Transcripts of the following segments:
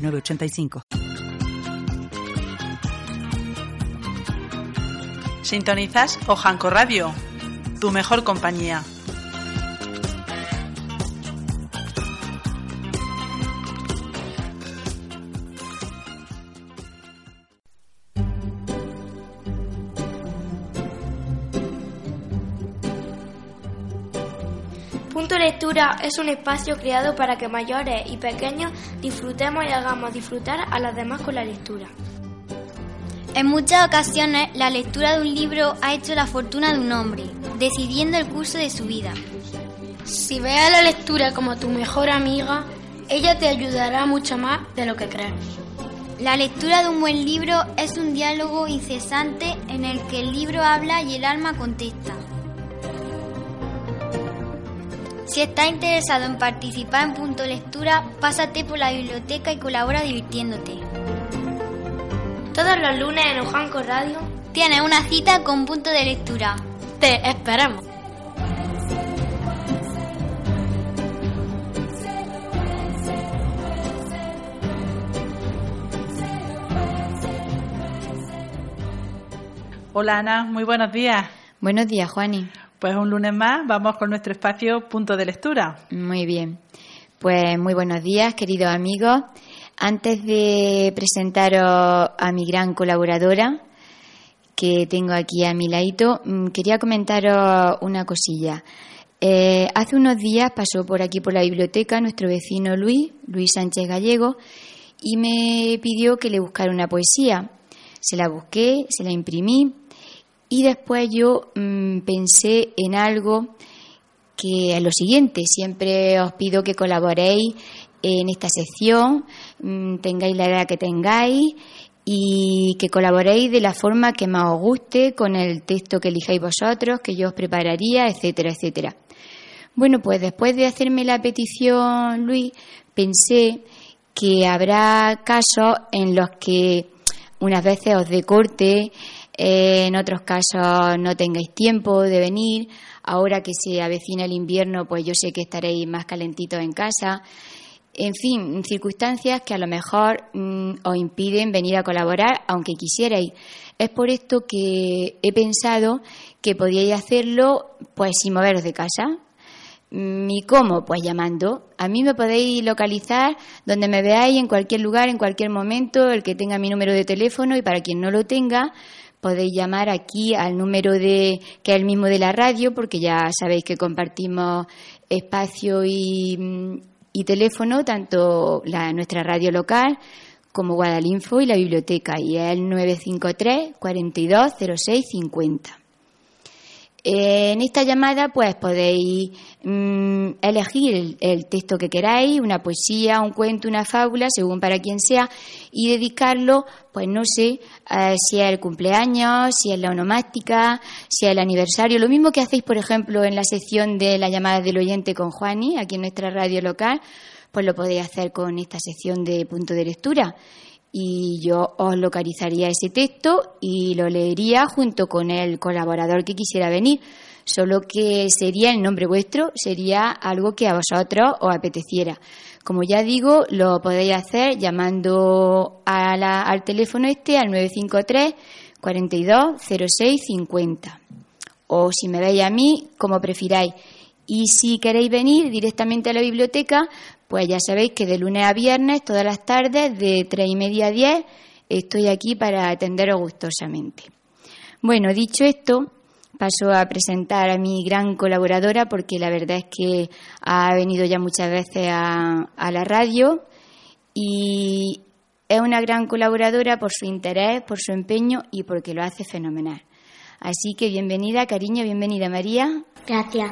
985. Sintonizas Ojanco Radio, tu mejor compañía. Punto de Lectura es un espacio creado para que mayores y pequeños disfrutemos y hagamos disfrutar a los demás con la lectura. En muchas ocasiones, la lectura de un libro ha hecho la fortuna de un hombre, decidiendo el curso de su vida. Si ves a la lectura como tu mejor amiga, ella te ayudará mucho más de lo que crees. La lectura de un buen libro es un diálogo incesante en el que el libro habla y el alma contesta. Si estás interesado en participar en Punto de Lectura, pásate por la biblioteca y colabora divirtiéndote. Todos los lunes en Ojanco Radio tienes una cita con Punto de Lectura. ¡Te esperamos! Hola Ana, muy buenos días. Buenos días, Juani. Pues un lunes más vamos con nuestro espacio Punto de Lectura. Muy bien, pues muy buenos días, queridos amigos. Antes de presentaros a mi gran colaboradora que tengo aquí a mi ladito, quería comentaros una cosilla. Hace unos días pasó por aquí por la biblioteca nuestro vecino Luis Sánchez Gallego, y me pidió que le buscara una poesía. Se la busqué, se la imprimí. Y después yo pensé en algo que es lo siguiente. Siempre os pido que colaboréis en esta sección, tengáis la edad que tengáis y que colaboréis de la forma que más os guste, con el texto que elijáis vosotros, que yo os prepararía, etcétera, etcétera. Bueno, pues después de hacerme la petición, Luis, pensé que habrá casos en los que unas veces os dé corte, en otros casos no tengáis tiempo de venir. Ahora que se avecina el invierno, pues yo sé que estaréis más calentitos en casa. En fin, circunstancias que a lo mejor os impiden venir a colaborar, aunque quisierais. Es por esto que he pensado que podíais hacerlo pues sin moveros de casa. ¿Y cómo? Pues llamando. A mí me podéis localizar donde me veáis, en cualquier lugar, en cualquier momento, el que tenga mi número de teléfono, y para quien no lo tenga, podéis llamar aquí al número que es el mismo de la radio, porque ya sabéis que compartimos espacio y teléfono, tanto nuestra radio local como Guadalinfo y la biblioteca, y es el 953-420650. En esta llamada pues podéis elegir el texto que queráis, una poesía, un cuento, una fábula, según para quien sea, y dedicarlo, pues no sé, si es el cumpleaños, si es la onomástica, si es el aniversario, lo mismo que hacéis, por ejemplo, en la sección de las llamadas del oyente con Juani, aquí en nuestra radio local, pues lo podéis hacer con esta sección de Punto de Lectura. Y yo os localizaría ese texto y lo leería junto con el colaborador que quisiera venir, solo que sería en nombre vuestro, sería algo que a vosotros os apeteciera. Como ya digo, lo podéis hacer llamando al teléfono al 953-420650, o si me veis a mí, como prefiráis. Y si queréis venir directamente a la biblioteca, pues ya sabéis que de lunes a viernes, todas las tardes, de 3:30 a 10, estoy aquí para atenderos gustosamente. Bueno, dicho esto, paso a presentar a mi gran colaboradora, porque la verdad es que ha venido ya muchas veces a la radio, y es una gran colaboradora por su interés, por su empeño y porque lo hace fenomenal. Así que bienvenida, cariño, bienvenida, María. Gracias.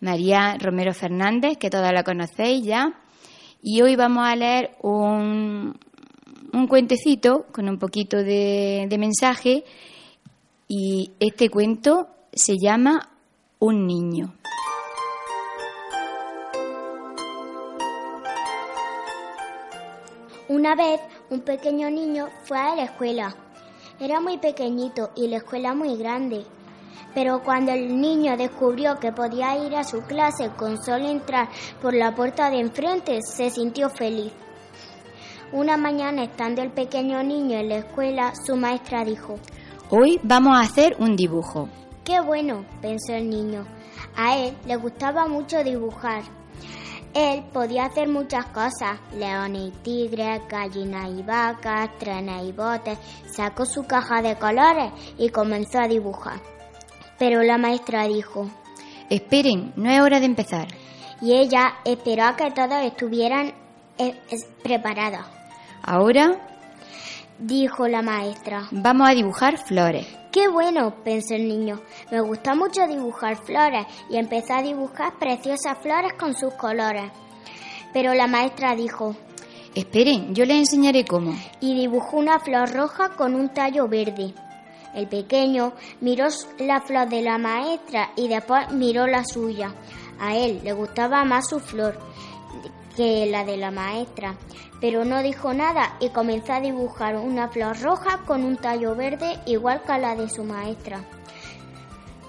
María Romero Fernández, que todas la conocéis ya, y hoy vamos a leer un, un cuentecito con un poquito de mensaje, y este cuento se llama Un niño. Una vez un pequeño niño fue a la escuela. Era muy pequeñito y la escuela muy grande. Pero cuando el niño descubrió que podía ir a su clase con solo entrar por la puerta de enfrente, se sintió feliz. Una mañana, estando el pequeño niño en la escuela, su maestra dijo: «Hoy vamos a hacer un dibujo». «¡Qué bueno!», pensó el niño. A él le gustaba mucho dibujar. Él podía hacer muchas cosas: leones y tigres, gallinas y vacas, trenes y botes. Sacó su caja de colores y comenzó a dibujar. Pero la maestra dijo: «Esperen, no es hora de empezar». Y ella esperó a que todos estuvieran preparados. «Ahora», dijo la maestra, «vamos a dibujar flores». «¡Qué bueno!», pensó el niño. «Me gusta mucho dibujar flores», y empezó a dibujar preciosas flores con sus colores. Pero la maestra dijo: «Esperen, yo les enseñaré cómo». Y dibujó una flor roja con un tallo verde. El pequeño miró la flor de la maestra y después miró la suya. A él le gustaba más su flor que la de la maestra, pero no dijo nada y comenzó a dibujar una flor roja con un tallo verde igual que la de su maestra.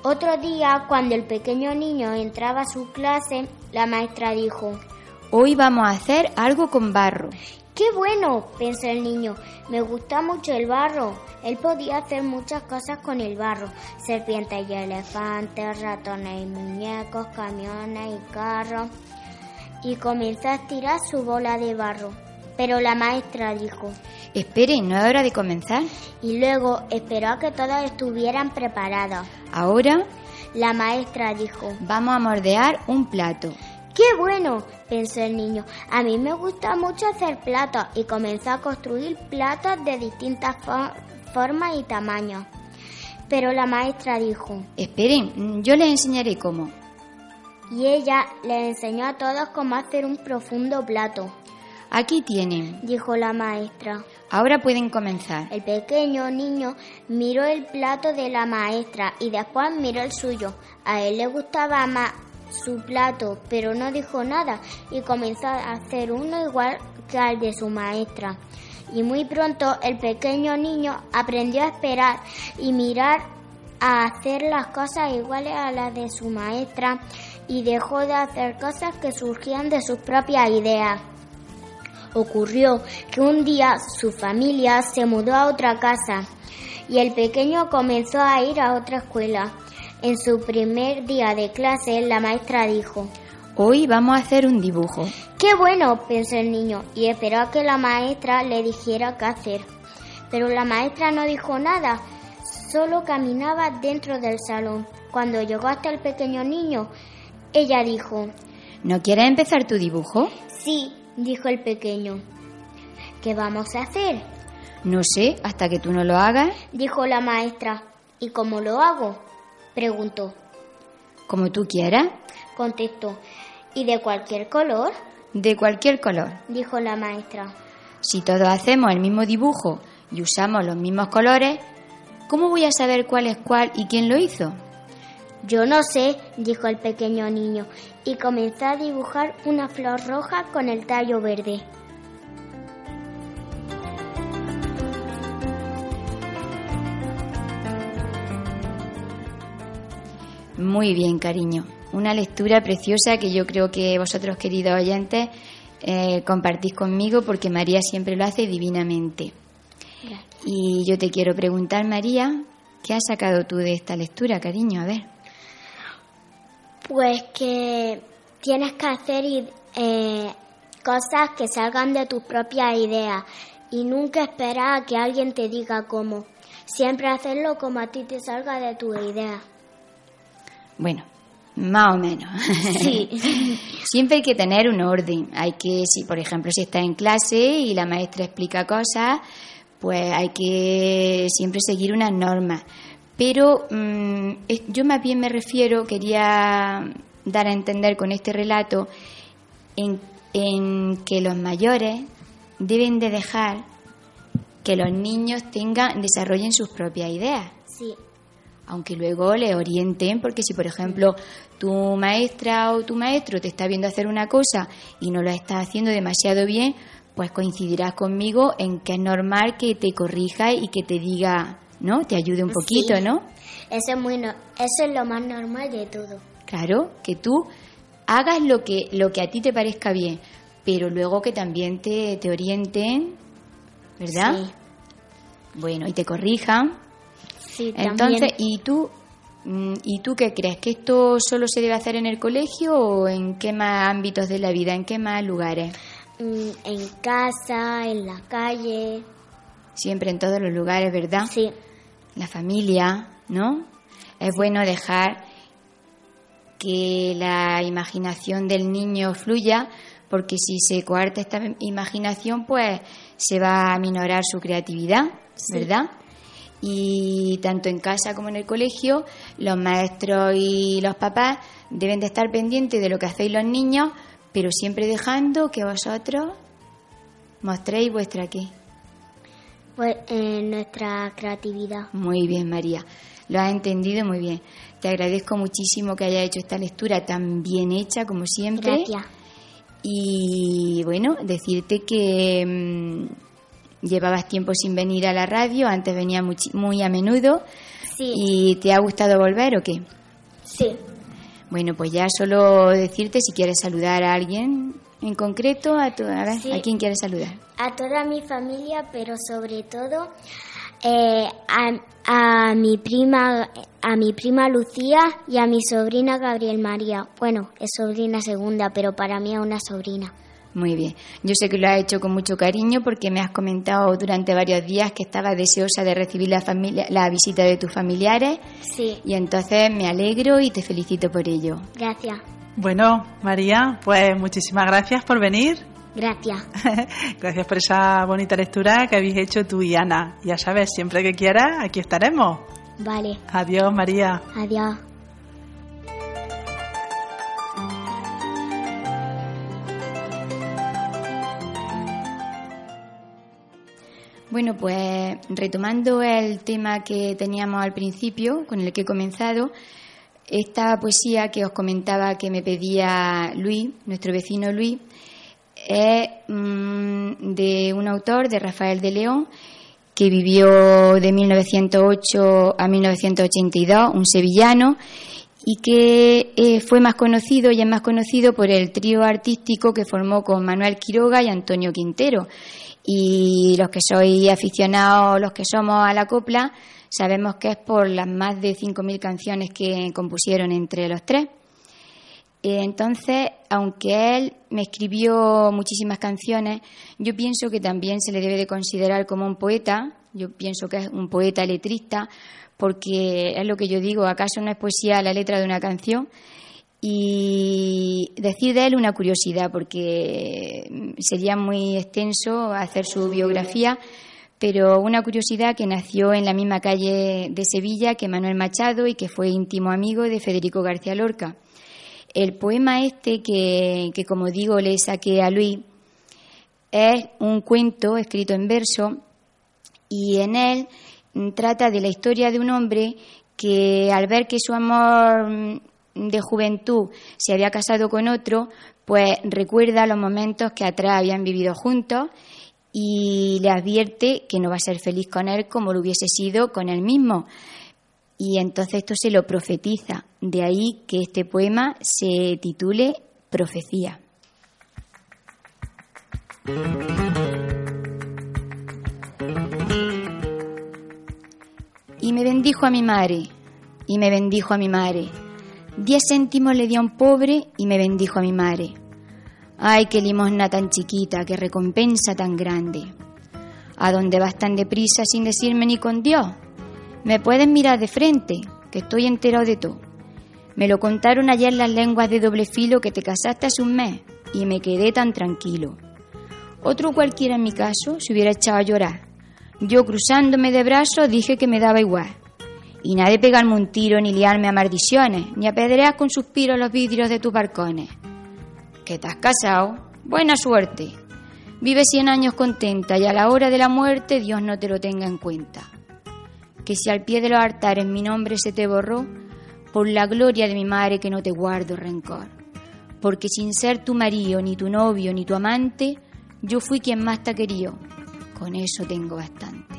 Otro día, cuando el pequeño niño entraba a su clase, la maestra dijo: «Hoy vamos a hacer algo con barro». «¡Qué bueno!», pensó el niño. «Me gusta mucho el barro». Él podía hacer muchas cosas con el barro: serpientes y elefantes, ratones y muñecos, camiones y carros. Y comenzó a estirar su bola de barro. Pero la maestra dijo: «Esperen, ¿no es hora de comenzar?». Y luego esperó a que todos estuvieran preparados. «Ahora», la maestra dijo, «vamos a moldear un plato». «¡Qué bueno!», pensó el niño. «A mí me gusta mucho hacer platos». Y comenzó a construir platos de distintas formas y tamaños. Pero la maestra dijo: «Esperen, yo les enseñaré cómo». Y ella les enseñó a todos cómo hacer un profundo plato. «Aquí tienen», dijo la maestra. «Ahora pueden comenzar». El pequeño niño miró el plato de la maestra y después miró el suyo. A él le gustaba más su plato, pero no dijo nada y comenzó a hacer uno igual que al de su maestra. Y muy pronto el pequeño niño aprendió a esperar y mirar, a hacer las cosas iguales a las de su maestra, y dejó de hacer cosas que surgían de sus propias ideas. Ocurrió que un día su familia se mudó a otra casa y el pequeño comenzó a ir a otra escuela. En su primer día de clase, la maestra dijo: «Hoy vamos a hacer un dibujo». «¡Qué bueno!», pensó el niño, y esperó a que la maestra le dijera qué hacer. Pero la maestra no dijo nada, solo caminaba dentro del salón. Cuando llegó hasta el pequeño niño, ella dijo: «¿No quieres empezar tu dibujo?». «Sí», dijo el pequeño. «¿Qué vamos a hacer?». «No sé, hasta que tú no lo hagas», dijo la maestra. «¿Y cómo lo hago?», preguntó. «Como tú quieras», contestó. «¿Y de cualquier color?». «De cualquier color», dijo la maestra. «Si todos hacemos el mismo dibujo y usamos los mismos colores, ¿cómo voy a saber cuál es cuál y quién lo hizo?». «Yo no sé», dijo el pequeño niño, y comenzó a dibujar una flor roja con el tallo verde. Muy bien, cariño. Una lectura preciosa que yo creo que vosotros, queridos oyentes, compartís conmigo, porque María siempre lo hace divinamente. Gracias. Y yo te quiero preguntar, María, ¿qué has sacado tú de esta lectura, cariño? A ver. Pues que tienes que hacer cosas que salgan de tus propias ideas y nunca esperar a que alguien te diga cómo. Siempre hacerlo como a ti te salga de tus ideas. Bueno, más o menos. Sí. Siempre hay que tener un orden. Hay que, si por ejemplo, si estás en clase y la maestra explica cosas, pues hay que siempre seguir unas normas. Pero yo más bien me refiero, quería dar a entender con este relato, en que los mayores deben de dejar que los niños desarrollen sus propias ideas. Sí. Aunque luego les orienten, porque si, por ejemplo, tu maestra o tu maestro te está viendo hacer una cosa y no lo estás haciendo demasiado bien, pues coincidirás conmigo en que es normal que te corrija y que te diga, ¿no? Te ayude un poquito, sí. ¿No? Eso es lo más normal de todo. Claro, que tú hagas lo que a ti te parezca bien, pero luego que también te orienten, ¿verdad? Sí. Bueno, y te corrijan. Sí, entonces, también. ¿Y tú qué crees? ¿Que esto solo se debe hacer en el colegio o en qué más ámbitos de la vida, en qué más lugares? En casa, en la calle. Siempre en todos los lugares, ¿verdad? Sí. La familia, ¿no? Es bueno dejar que la imaginación del niño fluya, porque si se coarta esta imaginación, pues se va a minorar su creatividad, ¿verdad? Sí. Y tanto en casa como en el colegio, los maestros y los papás deben de estar pendientes de lo que hacéis los niños, pero siempre dejando que vosotros mostréis vuestra ¿qué? Pues nuestra creatividad. Muy bien, María, lo has entendido muy bien. Te agradezco muchísimo que hayas hecho esta lectura tan bien hecha como siempre. Gracias. Y bueno, decirte que llevabas tiempo sin venir a la radio, antes venía muy, muy a menudo. Sí. ¿Y te ha gustado volver o qué? Sí. Bueno, pues ya solo decirte si quieres saludar a alguien en concreto, a ver, ¿a quién quieres saludar? A toda mi familia, pero sobre todo a mi prima Lucía y a mi sobrina Gabriel María. Bueno, es sobrina segunda, pero para mí es una sobrina. Muy bien. Yo sé que lo has hecho con mucho cariño porque me has comentado durante varios días que estabas deseosa de recibir la visita de tus familiares. Sí. Y entonces me alegro y te felicito por ello. Gracias. Bueno, María, pues muchísimas gracias por venir. Gracias. Gracias por esa bonita lectura que habéis hecho tú y Ana. Ya sabes, siempre que quieras, aquí estaremos. Vale. Adiós, María. Adiós. Bueno, pues retomando el tema que teníamos al principio, con el que he comenzado, esta poesía que os comentaba que me pedía Luis, nuestro vecino Luis, es de un autor, de Rafael de León, que vivió de 1908 a 1982, un sevillano, y que fue más conocido y es más conocido por el trío artístico que formó con Manuel Quiroga y Antonio Quintero. Y los que sois aficionados, los que somos a la copla, sabemos que es por las más de 5.000 canciones que compusieron entre los tres. Entonces, aunque él me escribió muchísimas canciones, yo pienso que también se le debe de considerar como un poeta. Yo pienso que es un poeta letrista, porque es lo que yo digo, ¿acaso no es poesía la letra de una canción? Y decir de él una curiosidad, porque sería muy extenso hacer su biografía, pero una curiosidad: que nació en la misma calle de Sevilla que Manuel Machado y que fue íntimo amigo de Federico García Lorca. El poema este que como digo le saqué a Luis es un cuento escrito en verso, y en él trata de la historia de un hombre que, al ver que su amor de juventud se había casado con otro, pues recuerda los momentos que atrás habían vivido juntos y le advierte que no va a ser feliz con él como lo hubiese sido con él mismo. Y entonces esto se lo profetiza, de ahí que este poema se titule Profecía. Y me bendijo a mi madre, y me bendijo a mi madre. 10 céntimos le di a un pobre y me bendijo a mi madre. Ay, qué limosna tan chiquita, qué recompensa tan grande. ¿A dónde vas tan deprisa sin decirme ni con Dios? Me puedes mirar de frente, que estoy enterado de todo. Me lo contaron ayer las lenguas de doble filo que te casaste hace un mes y me quedé tan tranquilo. Otro cualquiera en mi caso se hubiera echado a llorar. Yo, cruzándome de brazos, dije que me daba igual. Y nada de pegarme un tiro, ni liarme a maldiciones, ni apedrear con suspiros los vidrios de tus balcones. ¿Que te has casado? Buena suerte. Vive 100 años contenta y a la hora de la muerte Dios no te lo tenga en cuenta. Que si al pie de los altares mi nombre se te borró, por la gloria de mi madre que no te guardo rencor. Porque sin ser tu marido, ni tu novio, ni tu amante, yo fui quien más te querió. Con eso tengo bastante.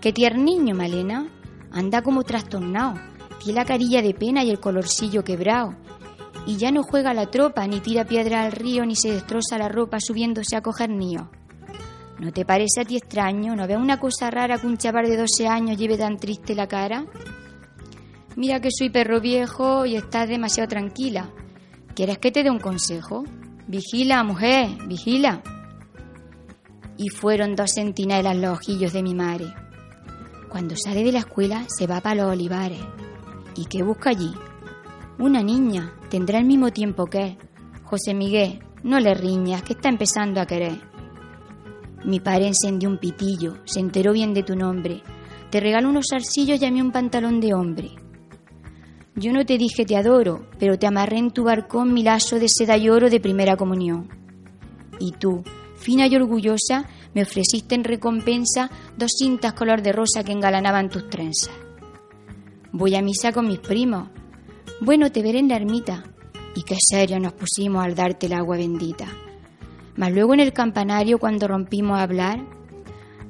Qué tierniño, Malena. Anda como trastornao. Tiene la carilla de pena y el colorcillo quebrao. Y ya no juega la tropa, ni tira piedra al río, ni se destroza la ropa subiéndose a coger nío. ¿No te parece a ti extraño? ¿No ves una cosa rara que un chaval de 12 años lleve tan triste la cara? Mira que soy perro viejo y estás demasiado tranquila. ¿Quieres que te dé un consejo? Vigila, mujer, vigila. Y fueron 2 centinelas los ojillos de mi madre. Cuando sale de la escuela se va para los olivares. ¿Y qué busca allí? Una niña, tendrá el mismo tiempo que José Miguel, no le riñas, que está empezando a querer. Mi padre encendió un pitillo, se enteró bien de tu nombre. Te regaló unos zarcillos y a mí un pantalón de hombre. Yo no te dije te adoro, pero te amarré en tu barcón mi lazo de seda y oro de primera comunión. Y tú, fina y orgullosa, me ofreciste en recompensa 2 cintas color de rosa que engalanaban tus trenzas. Voy a misa con mis primos. Bueno, te veré en la ermita. Y qué serio nos pusimos al darte el agua bendita. Mas luego en el campanario, cuando rompimos a hablar,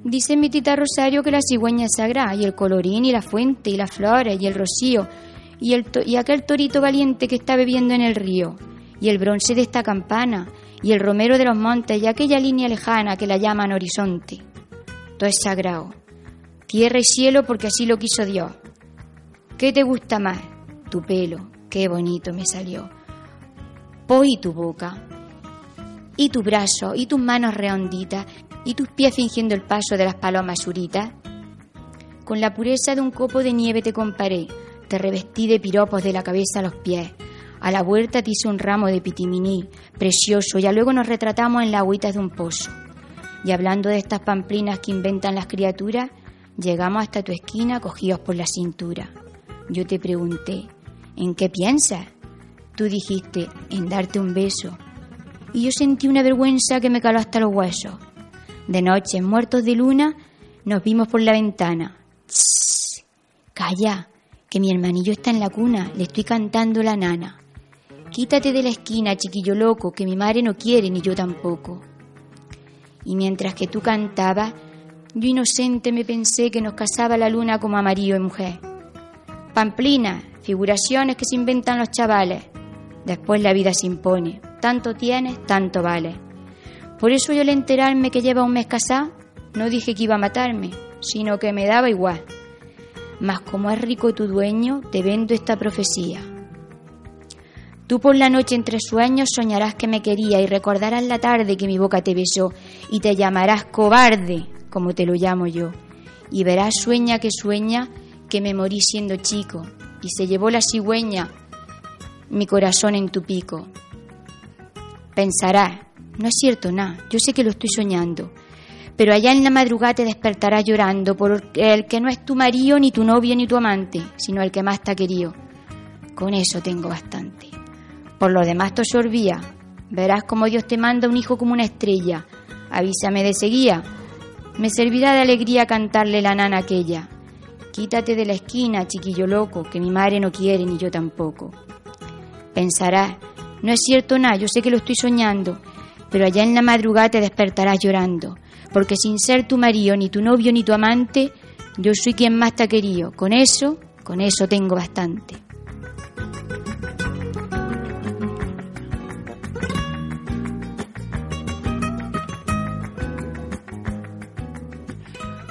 dice mi tita Rosario que la cigüeña es sagrada, y el colorín, y la fuente, y las flores, y el rocío, y aquel torito valiente que está bebiendo en el río, y el bronce de esta campana, y el romero de los montes, y aquella línea lejana que la llaman horizonte. Todo es sagrado, tierra y cielo, porque así lo quiso Dios. ¿Qué te gusta más? Tu pelo, qué bonito me salió. Y tu boca, y tu brazo, y tus manos redonditas, y tus pies fingiendo el paso de las palomas suritas. Con la pureza de un copo de nieve te comparé, te revestí de piropos de la cabeza a los pies. A la vuelta te hice un ramo de pitiminí, precioso, ya luego nos retratamos en las agüitas de un pozo. Y hablando de estas pamplinas que inventan las criaturas, llegamos hasta tu esquina cogidos por la cintura. Yo te pregunté, ¿en qué piensas? Tú dijiste, en darte un beso. Y yo sentí una vergüenza que me caló hasta los huesos. De noche, muertos de luna, nos vimos por la ventana. ¡Shh! Calla, que mi hermanillo está en la cuna, le estoy cantando la nana. Quítate de la esquina, chiquillo loco, que mi madre no quiere ni yo tampoco. Y mientras que tú cantabas, yo inocente me pensé que nos casaba la luna como a marido y mujer. Pamplinas, figuraciones que se inventan los chavales. Después la vida se impone. Tanto tienes, tanto vale. Por eso yo al enterarme que lleva un mes casado, no dije que iba a matarme, sino que me daba igual. Mas como es rico tu dueño, te vendo esta profecía. Tú por la noche entre sueños soñarás que me quería y recordarás la tarde que mi boca te besó y te llamarás cobarde, como te lo llamo yo. Y verás sueña, que me morí siendo chico y se llevó la cigüeña mi corazón en tu pico. Pensarás, no es cierto nada, yo sé que lo estoy soñando, pero allá en la madrugada te despertarás llorando por el que no es tu marido, ni tu novio, ni tu amante, sino el que más te ha querido. Con eso tengo bastante. Por lo demás te sorbía, verás como Dios te manda un hijo como una estrella. Avísame de seguida, me servirá de alegría cantarle la nana aquella. Quítate de la esquina, chiquillo loco, que mi madre no quiere ni yo tampoco. Pensarás, no es cierto nada, yo sé que lo estoy soñando, pero allá en la madrugada te despertarás llorando, porque sin ser tu marido, ni tu novio, ni tu amante, yo soy quien más te ha querido. Con eso tengo bastante.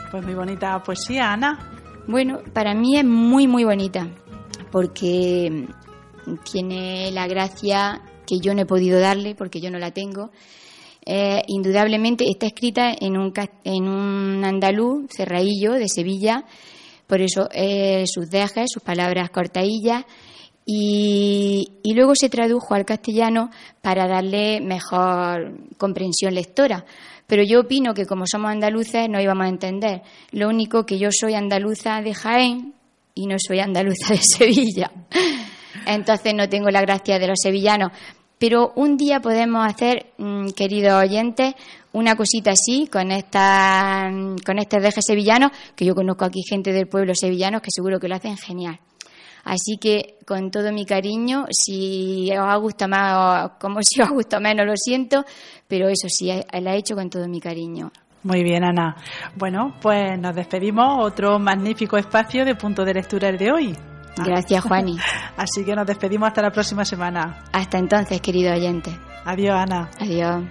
Pues muy bonita poesía, Ana. Bueno, para mí es muy, muy bonita, porque tiene la gracia que yo no he podido darle, porque yo no la tengo. Indudablemente está escrita en un andaluz, Cerraillo, de Sevilla, por eso sus dejes, sus palabras cortadillas, y luego se tradujo al castellano para darle mejor comprensión lectora. Pero yo opino que como somos andaluces no íbamos a entender. Lo único que yo soy andaluza de Jaén, y no soy andaluza de Sevilla. Entonces no tengo la gracia de los sevillanos. Pero un día podemos hacer, queridos oyentes, una cosita así, con este deje sevillano, que yo conozco aquí gente del pueblo sevillano que seguro que lo hacen genial. Así que, con todo mi cariño, si os ha gustado más o como si os ha gustado menos, lo siento, pero eso sí, la he hecho con todo mi cariño. Muy bien, Ana. Bueno, pues nos despedimos. Otro magnífico espacio de Punto de Lectura el de hoy. Gracias, Juani. Así que nos despedimos hasta la próxima semana. Hasta entonces, querido oyente. Adiós, Ana. Adiós.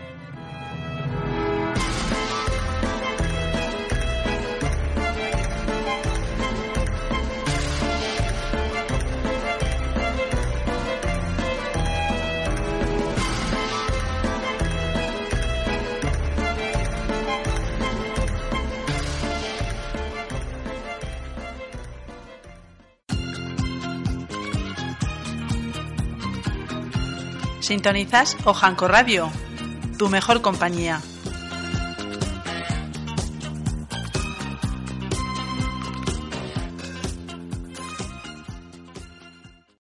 Sintonizas Ojanco Radio, tu mejor compañía.